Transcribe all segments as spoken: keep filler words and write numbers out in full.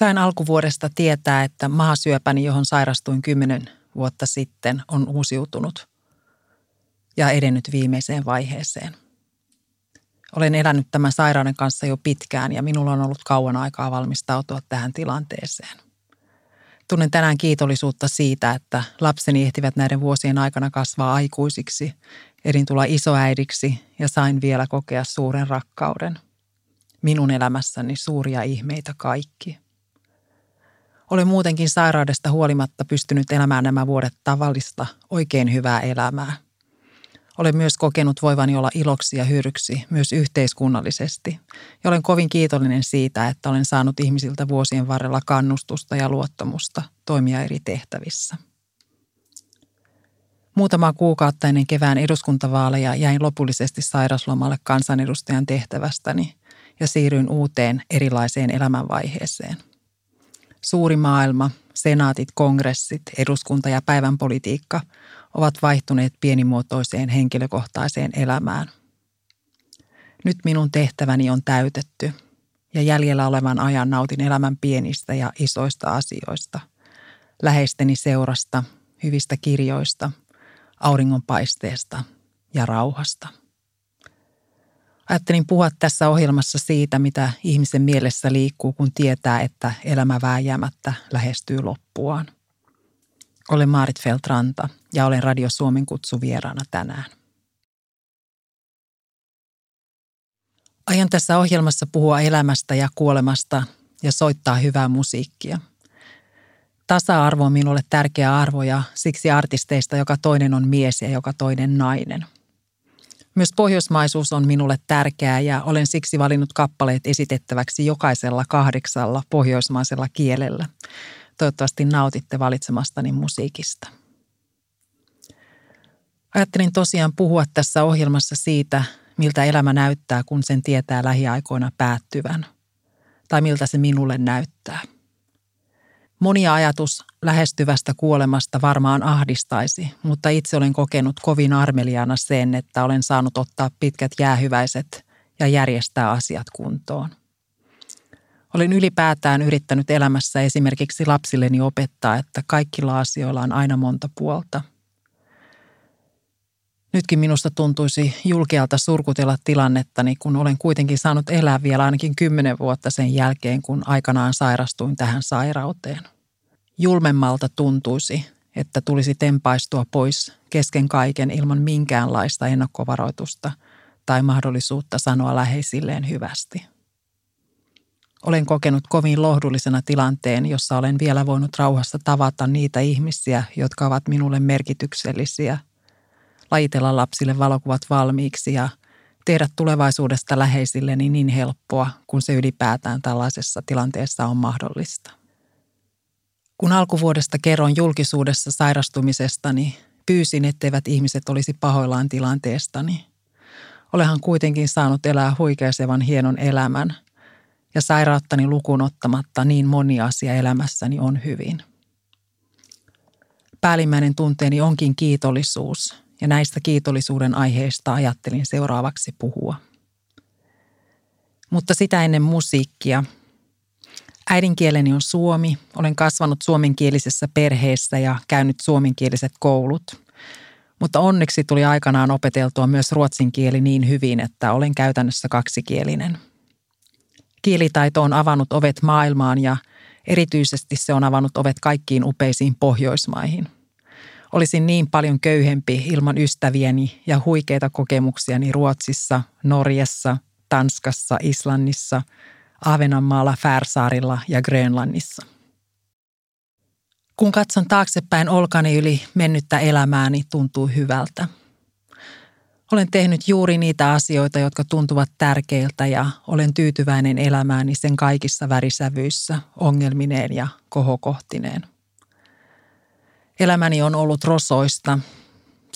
Sain alkuvuodesta tietää, että mahasyöpäni, johon sairastuin kymmenen vuotta sitten, on uusiutunut ja edennyt viimeiseen vaiheeseen. Olen elänyt tämän sairauden kanssa jo pitkään ja minulla on ollut kauan aikaa valmistautua tähän tilanteeseen. Tunnen tänään kiitollisuutta siitä, että lapseni ehtivät näiden vuosien aikana kasvaa aikuisiksi, edin tulla isoäidiksi ja sain vielä kokea suuren rakkauden. Minun elämässäni suuria ihmeitä kaikki. Olen muutenkin sairaudesta huolimatta pystynyt elämään nämä vuodet tavallista, oikein hyvää elämää. Olen myös kokenut voivani olla iloksi ja hyödyksi myös yhteiskunnallisesti. Ja olen kovin kiitollinen siitä, että olen saanut ihmisiltä vuosien varrella kannustusta ja luottamusta toimia eri tehtävissä. Muutama kuukautta ennen kevään eduskuntavaaleja jäin lopullisesti sairaslomalle kansanedustajan tehtävästäni ja siirryin uuteen erilaiseen elämänvaiheeseen. Suuri maailma, senaatit, kongressit, eduskunta ja päivänpolitiikka ovat vaihtuneet pienimuotoiseen henkilökohtaiseen elämään. Nyt minun tehtäväni on täytetty ja jäljellä olevan ajan nautin elämän pienistä ja isoista asioista, läheisteni seurasta, hyvistä kirjoista, auringonpaisteesta ja rauhasta. Ajattelin puhua tässä ohjelmassa siitä, mitä ihmisen mielessä liikkuu, kun tietää, että elämä vääjäämättä lähestyy loppuaan. Olen Maarit Feldt-Ranta ja olen Radio Suomen kutsuvieraana tänään. Aion tässä ohjelmassa puhua elämästä ja kuolemasta ja soittaa hyvää musiikkia. Tasa-arvo on minulle tärkeä arvo ja siksi artisteista joka toinen on mies ja joka toinen nainen. Myös pohjoismaisuus on minulle tärkeää ja olen siksi valinnut kappaleet esitettäväksi jokaisella kahdeksalla pohjoismaisella kielellä. Toivottavasti nautitte valitsemastani musiikista. Ajattelin tosiaan puhua tässä ohjelmassa siitä, miltä elämä näyttää, kun sen tietää lähiaikoina päättyvän. Tai miltä se minulle näyttää. Monia ajatus lähestyvästä kuolemasta varmaan ahdistaisi, mutta itse olen kokenut kovin armeliaana sen, että olen saanut ottaa pitkät jäähyväiset ja järjestää asiat kuntoon. Olen ylipäätään yrittänyt elämässä esimerkiksi lapsilleni opettaa, että kaikilla asioilla on aina monta puolta. Nytkin minusta tuntuisi julkealta surkutella tilannettani, kun olen kuitenkin saanut elää vielä ainakin kymmenen vuotta sen jälkeen, kun aikanaan sairastuin tähän sairauteen. Julmemmalta tuntuisi, että tulisi tempaistua pois kesken kaiken ilman minkäänlaista ennakkovaroitusta tai mahdollisuutta sanoa läheisilleen hyvästi. Olen kokenut kovin lohdullisena tilanteen, jossa olen vielä voinut rauhassa tavata niitä ihmisiä, jotka ovat minulle merkityksellisiä, lajitella lapsille valokuvat valmiiksi ja tehdä tulevaisuudesta läheisilleni niin helppoa, kun se ylipäätään tällaisessa tilanteessa on mahdollista. Kun alkuvuodesta kerron julkisuudessa sairastumisestani, pyysin, etteivät ihmiset olisi pahoillaan tilanteestani. Olenhan kuitenkin saanut elää huikaisevan hienon elämän ja sairauttani lukuun ottamatta niin moni asia elämässäni on hyvin. Päällimmäinen tunteeni onkin kiitollisuus. Ja näistä kiitollisuuden aiheista ajattelin seuraavaksi puhua. Mutta sitä ennen musiikkia. Äidinkieleni on suomi. Olen kasvanut suomenkielisessä perheessä ja käynyt suomenkieliset koulut. Mutta onneksi tuli aikanaan opeteltua myös ruotsin kieli niin hyvin, että olen käytännössä kaksikielinen. Kielitaito on avannut ovet maailmaan ja erityisesti se on avannut ovet kaikkiin upeisiin Pohjoismaihin. Olisin niin paljon köyhempi ilman ystävieni ja huikeita kokemuksiani Ruotsissa, Norjassa, Tanskassa, Islannissa, Ahvenanmaalla, Färsaarilla ja Grönlannissa. Kun katson taaksepäin olkani yli mennyttä elämääni, tuntuu hyvältä. Olen tehnyt juuri niitä asioita, jotka tuntuvat tärkeiltä ja olen tyytyväinen elämääni sen kaikissa värisävyissä, ongelmineen ja kohokohtineen. Elämäni on ollut rosoista.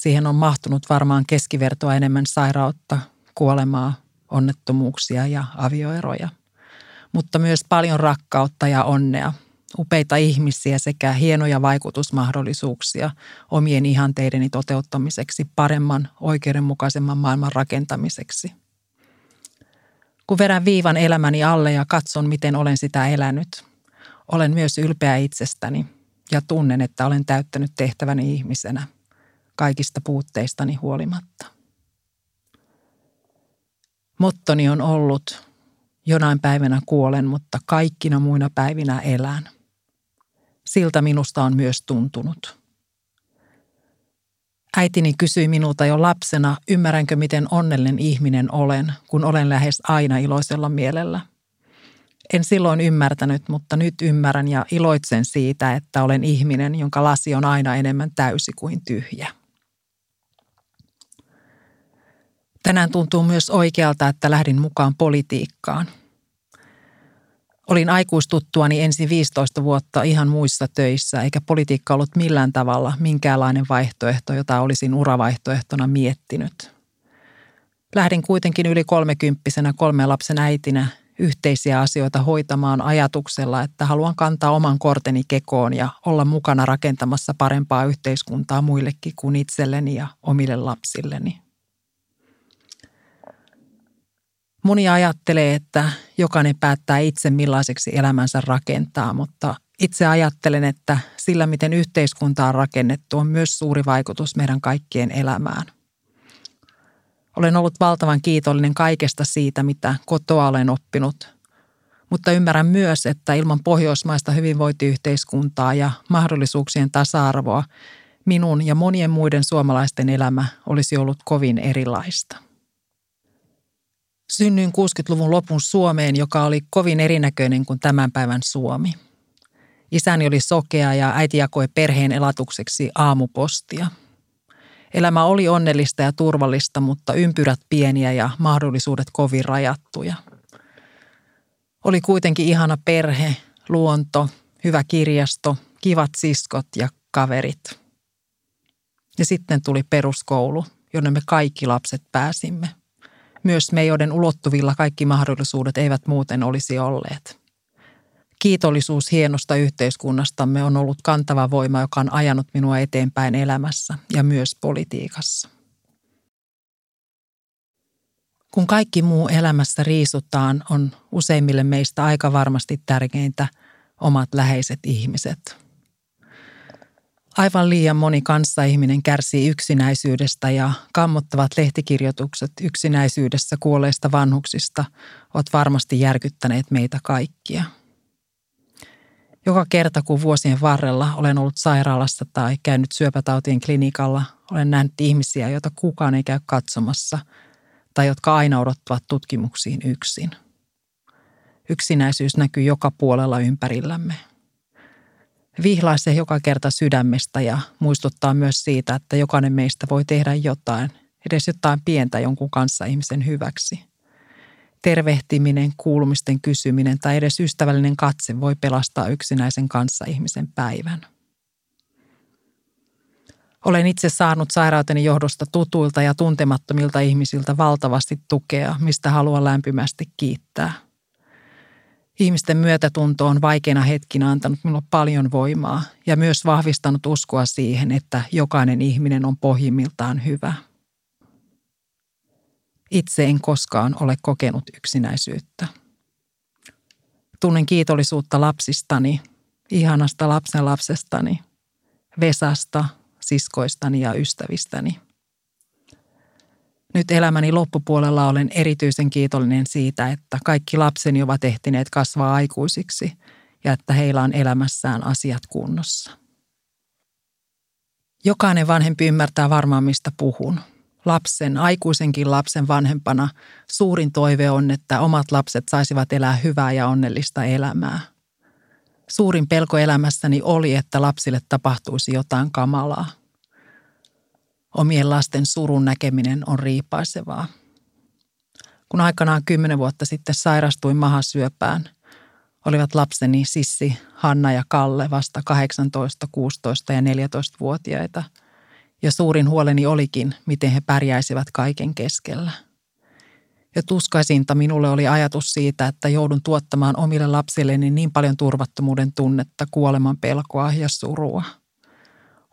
Siihen on mahtunut varmaan keskivertoa enemmän sairautta, kuolemaa, onnettomuuksia ja avioeroja. Mutta myös paljon rakkautta ja onnea, upeita ihmisiä sekä hienoja vaikutusmahdollisuuksia omien ihanteideni toteuttamiseksi, paremman, oikeudenmukaisemman maailman rakentamiseksi. Kun vedän viivan elämäni alle ja katson, miten olen sitä elänyt, Olen myös ylpeä itsestäni ja tunnen, että olen täyttänyt tehtäväni ihmisenä kaikista puutteistani huolimatta. Mottoni on ollut, jonain päivänä kuolen, mutta kaikkina muina päivinä elän. Siltä minusta on myös tuntunut. Äitini kysyi minulta jo lapsena, ymmärränkö miten onnellinen ihminen olen, kun olen lähes aina iloisella mielellä. En silloin ymmärtänyt, mutta nyt ymmärrän ja iloitsen siitä, että olen ihminen, jonka lasi on aina enemmän täysi kuin tyhjä. Tänään tuntuu myös oikealta, että lähdin mukaan politiikkaan. Olin aikuistuttuani ensin viisitoista vuotta ihan muissa töissä, eikä politiikka ollut millään tavalla minkäänlainen vaihtoehto, jota olisin uravaihtoehtona miettinyt. Lähdin kuitenkin yli kolmekymppisenä kolmen lapsen äitinä yhteisiä asioita hoitamaan ajatuksella, että haluan kantaa oman korteni kekoon ja olla mukana rakentamassa parempaa yhteiskuntaa muillekin kuin itselleni ja omille lapsilleni. Moni ajattelee, että jokainen päättää itse millaiseksi elämänsä rakentaa, mutta itse ajattelen, että sillä miten yhteiskunta on rakennettu on myös suuri vaikutus meidän kaikkien elämään. Olen ollut valtavan kiitollinen kaikesta siitä, mitä kotoa olen oppinut, mutta ymmärrän myös, että ilman pohjoismaista hyvinvointiyhteiskuntaa ja mahdollisuuksien tasa-arvoa minun ja monien muiden suomalaisten elämä olisi ollut kovin erilaista. Synnyin kuudenkymmenen luvun lopun Suomeen, joka oli kovin erinäköinen kuin tämän päivän Suomi. Isäni oli sokea ja äiti jakoi perheen elatukseksi aamupostia. Elämä oli onnellista ja turvallista, mutta ympyrät pieniä ja mahdollisuudet kovin rajattuja. Oli kuitenkin ihana perhe, luonto, hyvä kirjasto, kivat siskot ja kaverit. Ja sitten tuli peruskoulu, jonne me kaikki lapset pääsimme. Myös me, joiden ulottuvilla kaikki mahdollisuudet eivät muuten olisi olleet. Kiitollisuus hienosta yhteiskunnastamme on ollut kantava voima, joka on ajanut minua eteenpäin elämässä ja myös politiikassa. Kun kaikki muu elämässä riisutaan, on useimmille meistä aika varmasti tärkeintä omat läheiset ihmiset. Aivan liian moni kanssaihminen kärsii yksinäisyydestä ja kammottavat lehtikirjoitukset yksinäisyydessä kuolleista vanhuksista ovat varmasti järkyttäneet meitä kaikkia. Joka kerta, kun vuosien varrella olen ollut sairaalassa tai käynyt syöpätautien klinikalla, olen nähnyt ihmisiä, joita kukaan ei käy katsomassa tai jotka aina odottavat tutkimuksiin yksin. Yksinäisyys näkyy joka puolella ympärillämme. Vihlaisee joka kerta sydämestä ja muistuttaa myös siitä, että jokainen meistä voi tehdä jotain, edes jotain pientä jonkun kanssa ihmisen hyväksi. Tervehtiminen, kuulumisten kysyminen tai edes ystävällinen katse voi pelastaa yksinäisen kanssa ihmisen päivän. Olen itse saanut sairauteni johdosta tutuilta ja tuntemattomilta ihmisiltä valtavasti tukea, mistä haluan lämpimästi kiittää. Ihmisten myötätunto on vaikeina hetkinä antanut minulle paljon voimaa ja myös vahvistanut uskoa siihen, että jokainen ihminen on pohjimmiltaan hyvä. Itse en koskaan ole kokenut yksinäisyyttä. Tunnen kiitollisuutta lapsistani, ihanasta lapsenlapsestani, Vesasta, siskoistani ja ystävistäni. Nyt elämäni loppupuolella olen erityisen kiitollinen siitä, että kaikki lapseni ovat ehtineet kasvaa aikuisiksi ja että heillä on elämässään asiat kunnossa. Jokainen vanhempi ymmärtää varmaan, mistä puhun. Lapsen, aikuisenkin lapsen vanhempana suurin toive on, että omat lapset saisivat elää hyvää ja onnellista elämää. Suurin pelko elämässäni oli, että lapsille tapahtuisi jotain kamalaa. Omien lasten surun näkeminen on riipaisevaa. Kun aikanaan kymmenen vuotta sitten sairastuin mahasyöpään, olivat lapseni Sissi, Hanna ja Kalle vasta kahdeksantoista, kuusitoista ja neljätoistavuotiaita, ja suurin huoleni olikin, miten he pärjäisivät kaiken keskellä. Ja tuskaisinta minulle oli ajatus siitä, että joudun tuottamaan omille lapsilleni niin paljon turvattomuuden tunnetta, kuoleman pelkoa ja surua.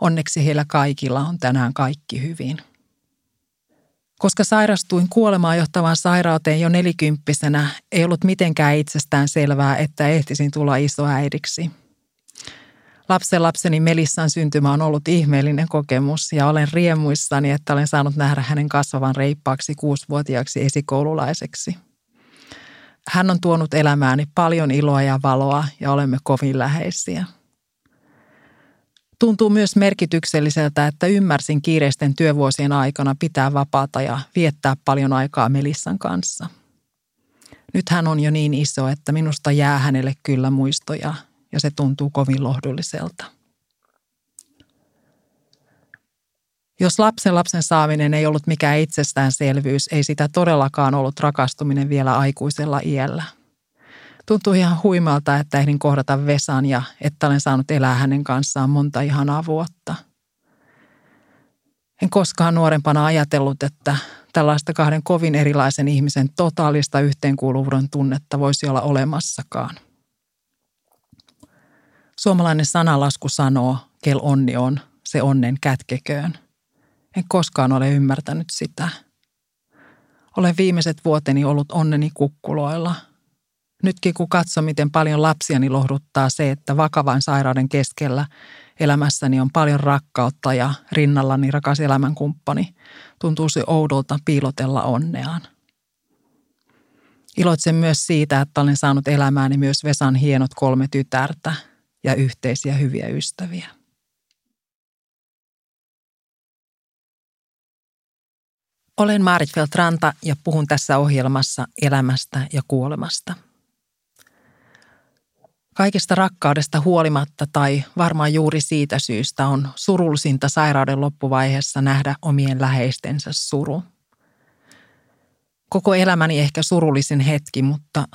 Onneksi heillä kaikilla on tänään kaikki hyvin. Koska sairastuin kuolemaan johtavan sairauteen jo nelikymppisenä, ei ollut mitenkään itsestään selvää, että ehtisin tulla isoäidiksi. Lapsen lapseni Melissan syntymä on ollut ihmeellinen kokemus ja olen riemuissani, että olen saanut nähdä hänen kasvavan reippaaksi kuusivuotiaaksi esikoululaiseksi. Hän on tuonut elämääni paljon iloa ja valoa ja olemme kovin läheisiä. Tuntuu myös merkitykselliseltä, että ymmärsin kiireisten työvuosien aikana pitää vapaata ja viettää paljon aikaa Melissan kanssa. Nyt hän on jo niin iso, että minusta jää hänelle kyllä muistoja ja se tuntuu kovin lohdulliselta. Jos lapsen lapsen saaminen ei ollut mikään itsestäänselvyys, ei sitä todellakaan ollut rakastuminen vielä aikuisella iällä. Tuntuu ihan huimalta, että ehdin kohdata Vesan ja että olen saanut elää hänen kanssaan monta ihanaa vuotta. En koskaan nuorempana ajatellut, että tällaista kahden kovin erilaisen ihmisen totaalista yhteenkuuluvuuden tunnetta voisi olla olemassakaan. Suomalainen sananlasku sanoo, kel onni on, se onnen kätkeköön. En koskaan ole ymmärtänyt sitä. Olen viimeiset vuoteni ollut onneni kukkuloilla. Nytkin kun katson, miten paljon lapsiani lohduttaa se, että vakavan sairauden keskellä elämässäni on paljon rakkautta ja rinnallani rakas elämänkumppani, tuntuu se oudolta piilotella onneaan. Iloitsen myös siitä, että olen saanut elämääni myös Vesan hienot kolme tytärtä ja yhteisiä hyviä ystäviä. Olen Maarit Feldt-Ranta ja puhun tässä ohjelmassa elämästä ja kuolemasta. Kaikesta rakkaudesta huolimatta tai varmaan juuri siitä syystä on surullisinta sairauden loppuvaiheessa nähdä omien läheistensä suru. Koko elämäni ehkä surullisin hetki, mutta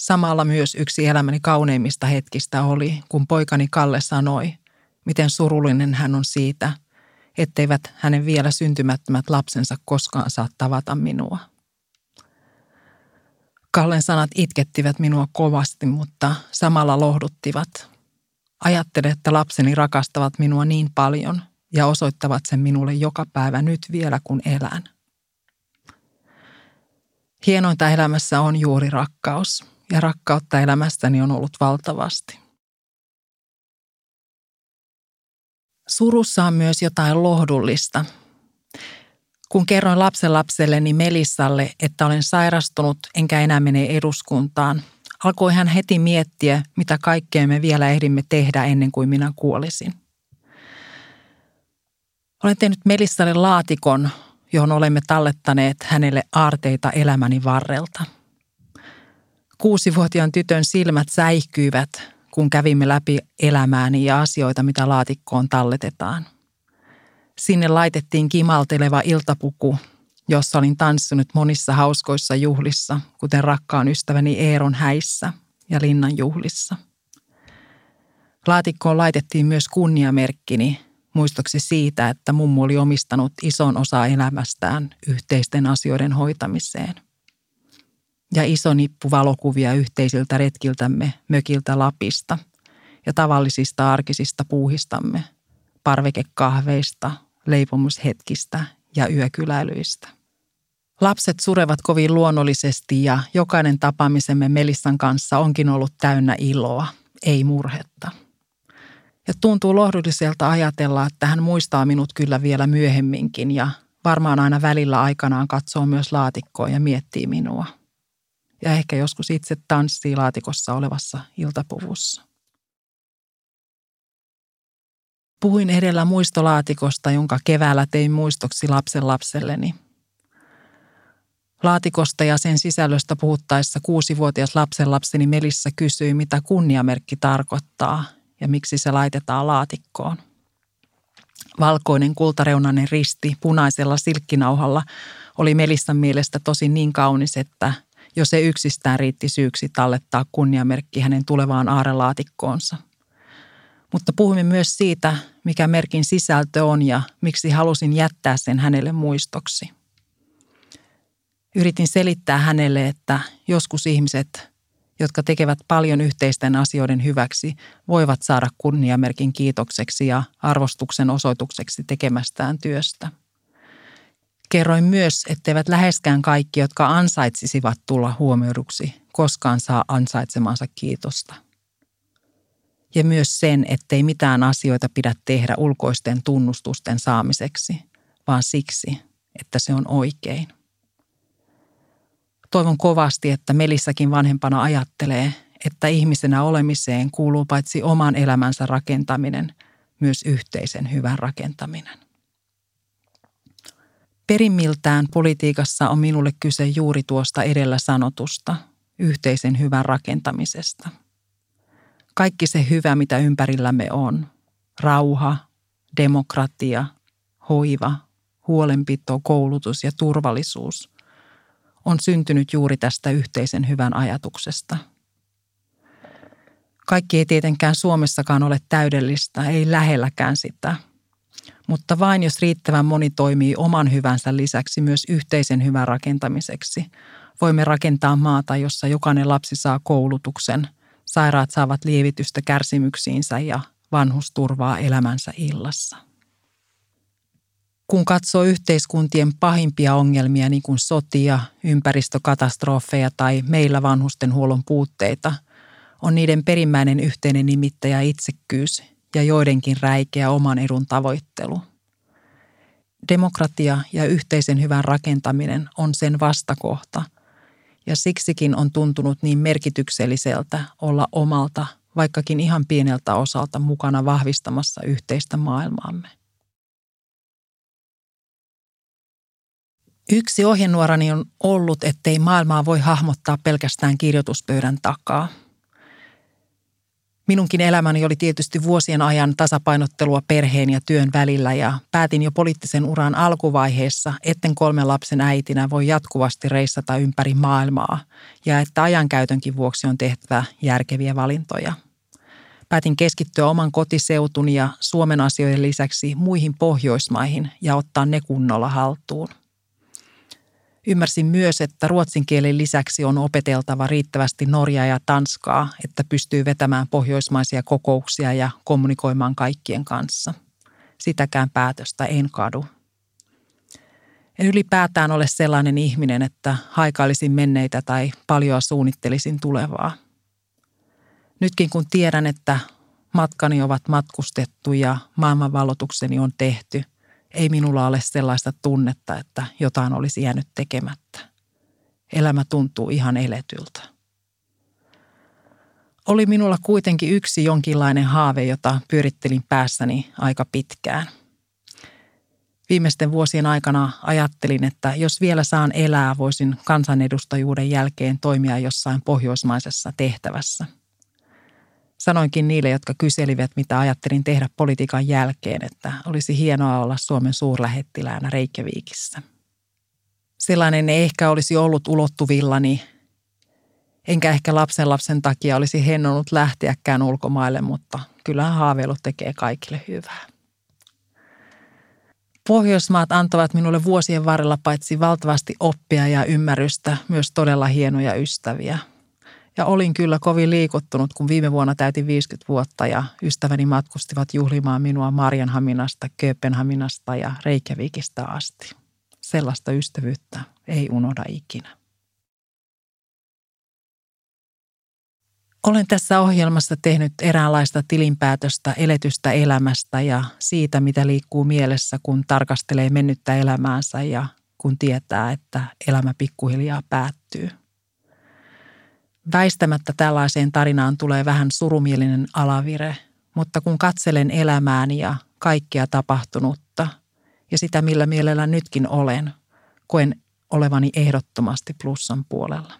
samalla myös yksi elämäni kauneimmista hetkistä oli, kun poikani Kalle sanoi, miten surullinen hän on siitä, etteivät hänen vielä syntymättömät lapsensa koskaan saa tavata minua. Kallen sanat itkettivät minua kovasti, mutta samalla lohduttivat. Ajattelen, että lapseni rakastavat minua niin paljon ja osoittavat sen minulle joka päivä nyt vielä, kun elän. Hienointa elämässä on juuri rakkaus, ja rakkautta elämässäni on ollut valtavasti. Surussa on myös jotain lohdullista. Kun kerroin lapsenlapselleni Melissalle, että olen sairastunut enkä enää mene eduskuntaan, alkoi hän heti miettiä, mitä kaikkea me vielä ehdimme tehdä ennen kuin minä kuolisin. Olen tehnyt Melissalle laatikon, johon olemme tallettaneet hänelle aarteita elämäni varrelta. Kuusivuotiaan tytön silmät säihkyivät, kun kävimme läpi elämääni ja asioita, mitä laatikkoon talletetaan. Sinne laitettiin kimalteleva iltapuku, jossa olin tanssinut monissa hauskoissa juhlissa, kuten rakkaan ystäväni Eeron häissä ja Linnan juhlissa. Laatikkoon laitettiin myös kunniamerkkini, muistoksi siitä, että mummu oli omistanut ison osa elämästään yhteisten asioiden hoitamiseen. Ja iso nippu valokuvia yhteisiltä retkiltämme mökiltä Lapista ja tavallisista arkisista puuhistamme, parvekekahveista, leipomushetkistä ja yökyläilyistä. Lapset surevat kovin luonnollisesti ja jokainen tapaamisemme Melissan kanssa onkin ollut täynnä iloa, ei murhetta. Ja tuntuu lohdulliselta ajatella, että hän muistaa minut kyllä vielä myöhemminkin ja varmaan aina välillä aikanaan katsoo myös laatikkoa ja miettii minua. Ja ehkä joskus itse tanssii laatikossa olevassa iltapuvussa. Puhuin edellä muistolaatikosta, jonka keväällä tein muistoksi lapsen lapselleni. Laatikosta ja sen sisällöstä puhuttaessa kuusivuotias lapsenlapseni Melissa kysyi, mitä kunniamerkki tarkoittaa ja miksi se laitetaan laatikkoon. Valkoinen kultareunainen risti punaisella silkkinauhalla oli Melissan mielestä tosi niin kaunis, että jo se yksistään riitti syyksi tallettaa kunniamerkki hänen tulevaan aarelaatikkoonsa. Mutta puhumme myös siitä, mikä merkin sisältö on ja miksi halusin jättää sen hänelle muistoksi. Yritin selittää hänelle, että joskus ihmiset, jotka tekevät paljon yhteisten asioiden hyväksi, voivat saada kunniamerkin kiitokseksi ja arvostuksen osoitukseksi tekemästään työstä. Kerroin myös, etteivät läheskään kaikki, jotka ansaitsisivat tulla huomioiduksi, koskaan saa ansaitsemansa kiitosta. Ja myös sen, ettei mitään asioita pidä tehdä ulkoisten tunnustusten saamiseksi, vaan siksi, että se on oikein. Toivon kovasti, että Melissäkin vanhempana ajattelee, että ihmisenä olemiseen kuuluu paitsi oman elämänsä rakentaminen, myös yhteisen hyvän rakentaminen. Perimmiltään politiikassa on minulle kyse juuri tuosta edellä sanotusta, yhteisen hyvän rakentamisesta. Kaikki se hyvä, mitä ympärillämme on, rauha, demokratia, hoiva, huolenpito, koulutus ja turvallisuus, on syntynyt juuri tästä yhteisen hyvän ajatuksesta. Kaikki ei tietenkään Suomessakaan ole täydellistä, ei lähelläkään sitä. Mutta vain jos riittävän moni toimii oman hyvänsä lisäksi myös yhteisen hyvän rakentamiseksi, voimme rakentaa maata, jossa jokainen lapsi saa koulutuksen, sairaat saavat lievitystä kärsimyksiinsä ja vanhus turvaa elämänsä illassa. Kun katsoo yhteiskuntien pahimpia ongelmia, niin kuin sotia, ympäristökatastrofeja tai meillä vanhustenhuollon puutteita, on niiden perimmäinen yhteinen nimittäjä itsekkyys ja joidenkin räikeä oman edun tavoittelu. Demokratia ja yhteisen hyvän rakentaminen on sen vastakohta, ja siksikin on tuntunut niin merkitykselliseltä olla omalta, vaikkakin ihan pieneltä osalta mukana vahvistamassa yhteistä maailmaamme. Yksi ohjenuorani on ollut, ettei maailmaa voi hahmottaa pelkästään kirjoituspöydän takaa. Minunkin elämäni oli tietysti vuosien ajan tasapainottelua perheen ja työn välillä ja päätin jo poliittisen uran alkuvaiheessa, etten kolmen lapsen äitinä voi jatkuvasti reissata ympäri maailmaa ja että ajankäytönkin vuoksi on tehtävä järkeviä valintoja. Päätin keskittyä oman kotiseutuni ja Suomen asioiden lisäksi muihin Pohjoismaihin ja ottaa ne kunnolla haltuun. Ymmärsin myös, että ruotsin kielen lisäksi on opeteltava riittävästi norjaa ja tanskaa, että pystyy vetämään pohjoismaisia kokouksia ja kommunikoimaan kaikkien kanssa. Sitäkään päätöstä en kadu. En ylipäätään ole sellainen ihminen, että haikailisin menneitä tai paljoa suunnittelisin tulevaa. Nytkin kun tiedän, että matkani ovat matkustettu ja maailmanvalloitukseni on tehty, ei minulla ole sellaista tunnetta, että jotain olisi jäänyt tekemättä. Elämä tuntuu ihan eletyltä. Oli minulla kuitenkin yksi jonkinlainen haave, jota pyörittelin päässäni aika pitkään. Viimeisten vuosien aikana ajattelin, että jos vielä saan elää, voisin kansanedustajuuden jälkeen toimia jossain pohjoismaisessa tehtävässä. Sanoinkin niille, jotka kyselivät, mitä ajattelin tehdä politiikan jälkeen, että olisi hienoa olla Suomen suurlähettiläänä Reykjavikissa. Sellainen ei ehkä olisi ollut ulottuvillani, enkä ehkä lapsen lapsen takia olisi hennonut lähteäkään ulkomaille, mutta kyllähän haaveilu tekee kaikille hyvää. Pohjoismaat antavat minulle vuosien varrella paitsi valtavasti oppia ja ymmärrystä, myös todella hienoja ystäviä. Ja olin kyllä kovin liikuttunut, kun viime vuonna täytin viisikymmentä vuotta ja ystäväni matkustivat juhlimaan minua Marianhaminasta, Kööpenhaminasta ja Reykjavikista asti. Sellaista ystävyyttä ei unohda ikinä. Olen tässä ohjelmassa tehnyt eräänlaista tilinpäätöstä eletystä elämästä ja siitä, mitä liikkuu mielessä, kun tarkastelee mennyttä elämäänsä ja kun tietää, että elämä pikkuhiljaa päättyy. Väistämättä tällaiseen tarinaan tulee vähän surumielinen alavire, mutta kun katselen elämääni ja kaikkea tapahtunutta ja sitä, millä mielellä nytkin olen, koen olevani ehdottomasti plussan puolella.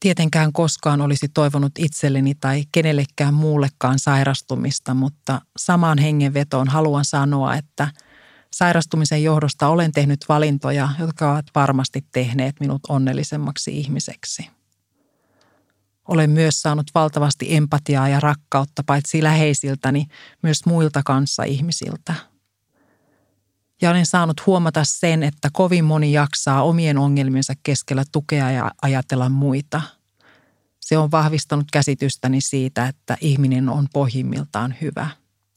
Tietenkään koskaan olisi toivonut itselleni tai kenellekään muullekaan sairastumista, mutta samaan hengenvetoon haluan sanoa, että sairastumisen johdosta olen tehnyt valintoja, jotka ovat varmasti tehneet minut onnellisemmaksi ihmiseksi. Olen myös saanut valtavasti empatiaa ja rakkautta paitsi läheisiltäni, myös muilta kanssaihmisiltä. Ja olen saanut huomata sen, että kovin moni jaksaa omien ongelmiensa keskellä tukea ja ajatella muita. Se on vahvistanut käsitystäni siitä, että ihminen on pohjimmiltaan hyvä.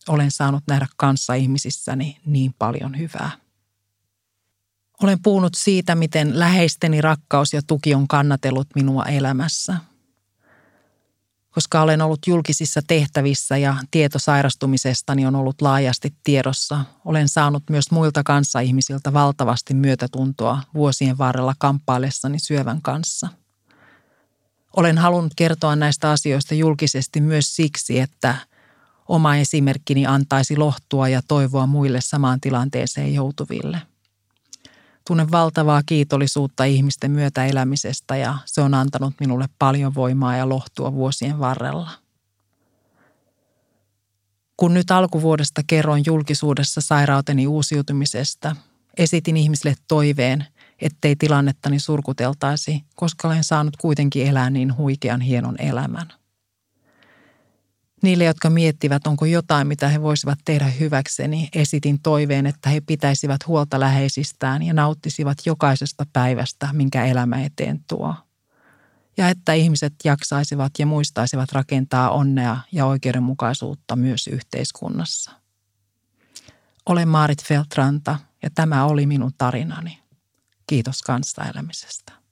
olen saanut nähdä kanssaihmisissäni niin paljon hyvää. Olen puhunut siitä, miten läheisteni rakkaus ja tuki on kannatellut minua elämässä. Koska olen ollut julkisissa tehtävissä ja tieto sairastumisestani on ollut laajasti tiedossa, olen saanut myös muilta kanssaihmisiltä valtavasti myötätuntoa vuosien varrella kamppaillessani syövän kanssa. Olen halunnut kertoa näistä asioista julkisesti myös siksi, että oma esimerkkini antaisi lohtua ja toivoa muille samaan tilanteeseen joutuville. Tunnen valtavaa kiitollisuutta ihmisten myötäelämisestä ja se on antanut minulle paljon voimaa ja lohtua vuosien varrella. Kun nyt alkuvuodesta kerroin julkisuudessa sairauteni uusiutumisesta, esitin ihmisille toiveen, ettei tilannettani surkuteltaisi, koska olen saanut kuitenkin elää niin huikean hienon elämän. Niille, jotka miettivät, onko jotain, mitä he voisivat tehdä hyväkseni, esitin toiveen, että he pitäisivät huolta läheisistään ja nauttisivat jokaisesta päivästä, minkä elämä eteen tuo. Ja että ihmiset jaksaisivat ja muistaisivat rakentaa onnea ja oikeudenmukaisuutta myös yhteiskunnassa. Olen Maarit Feldt-Ranta ja tämä oli minun tarinani. Kiitos kanssaelämisestä.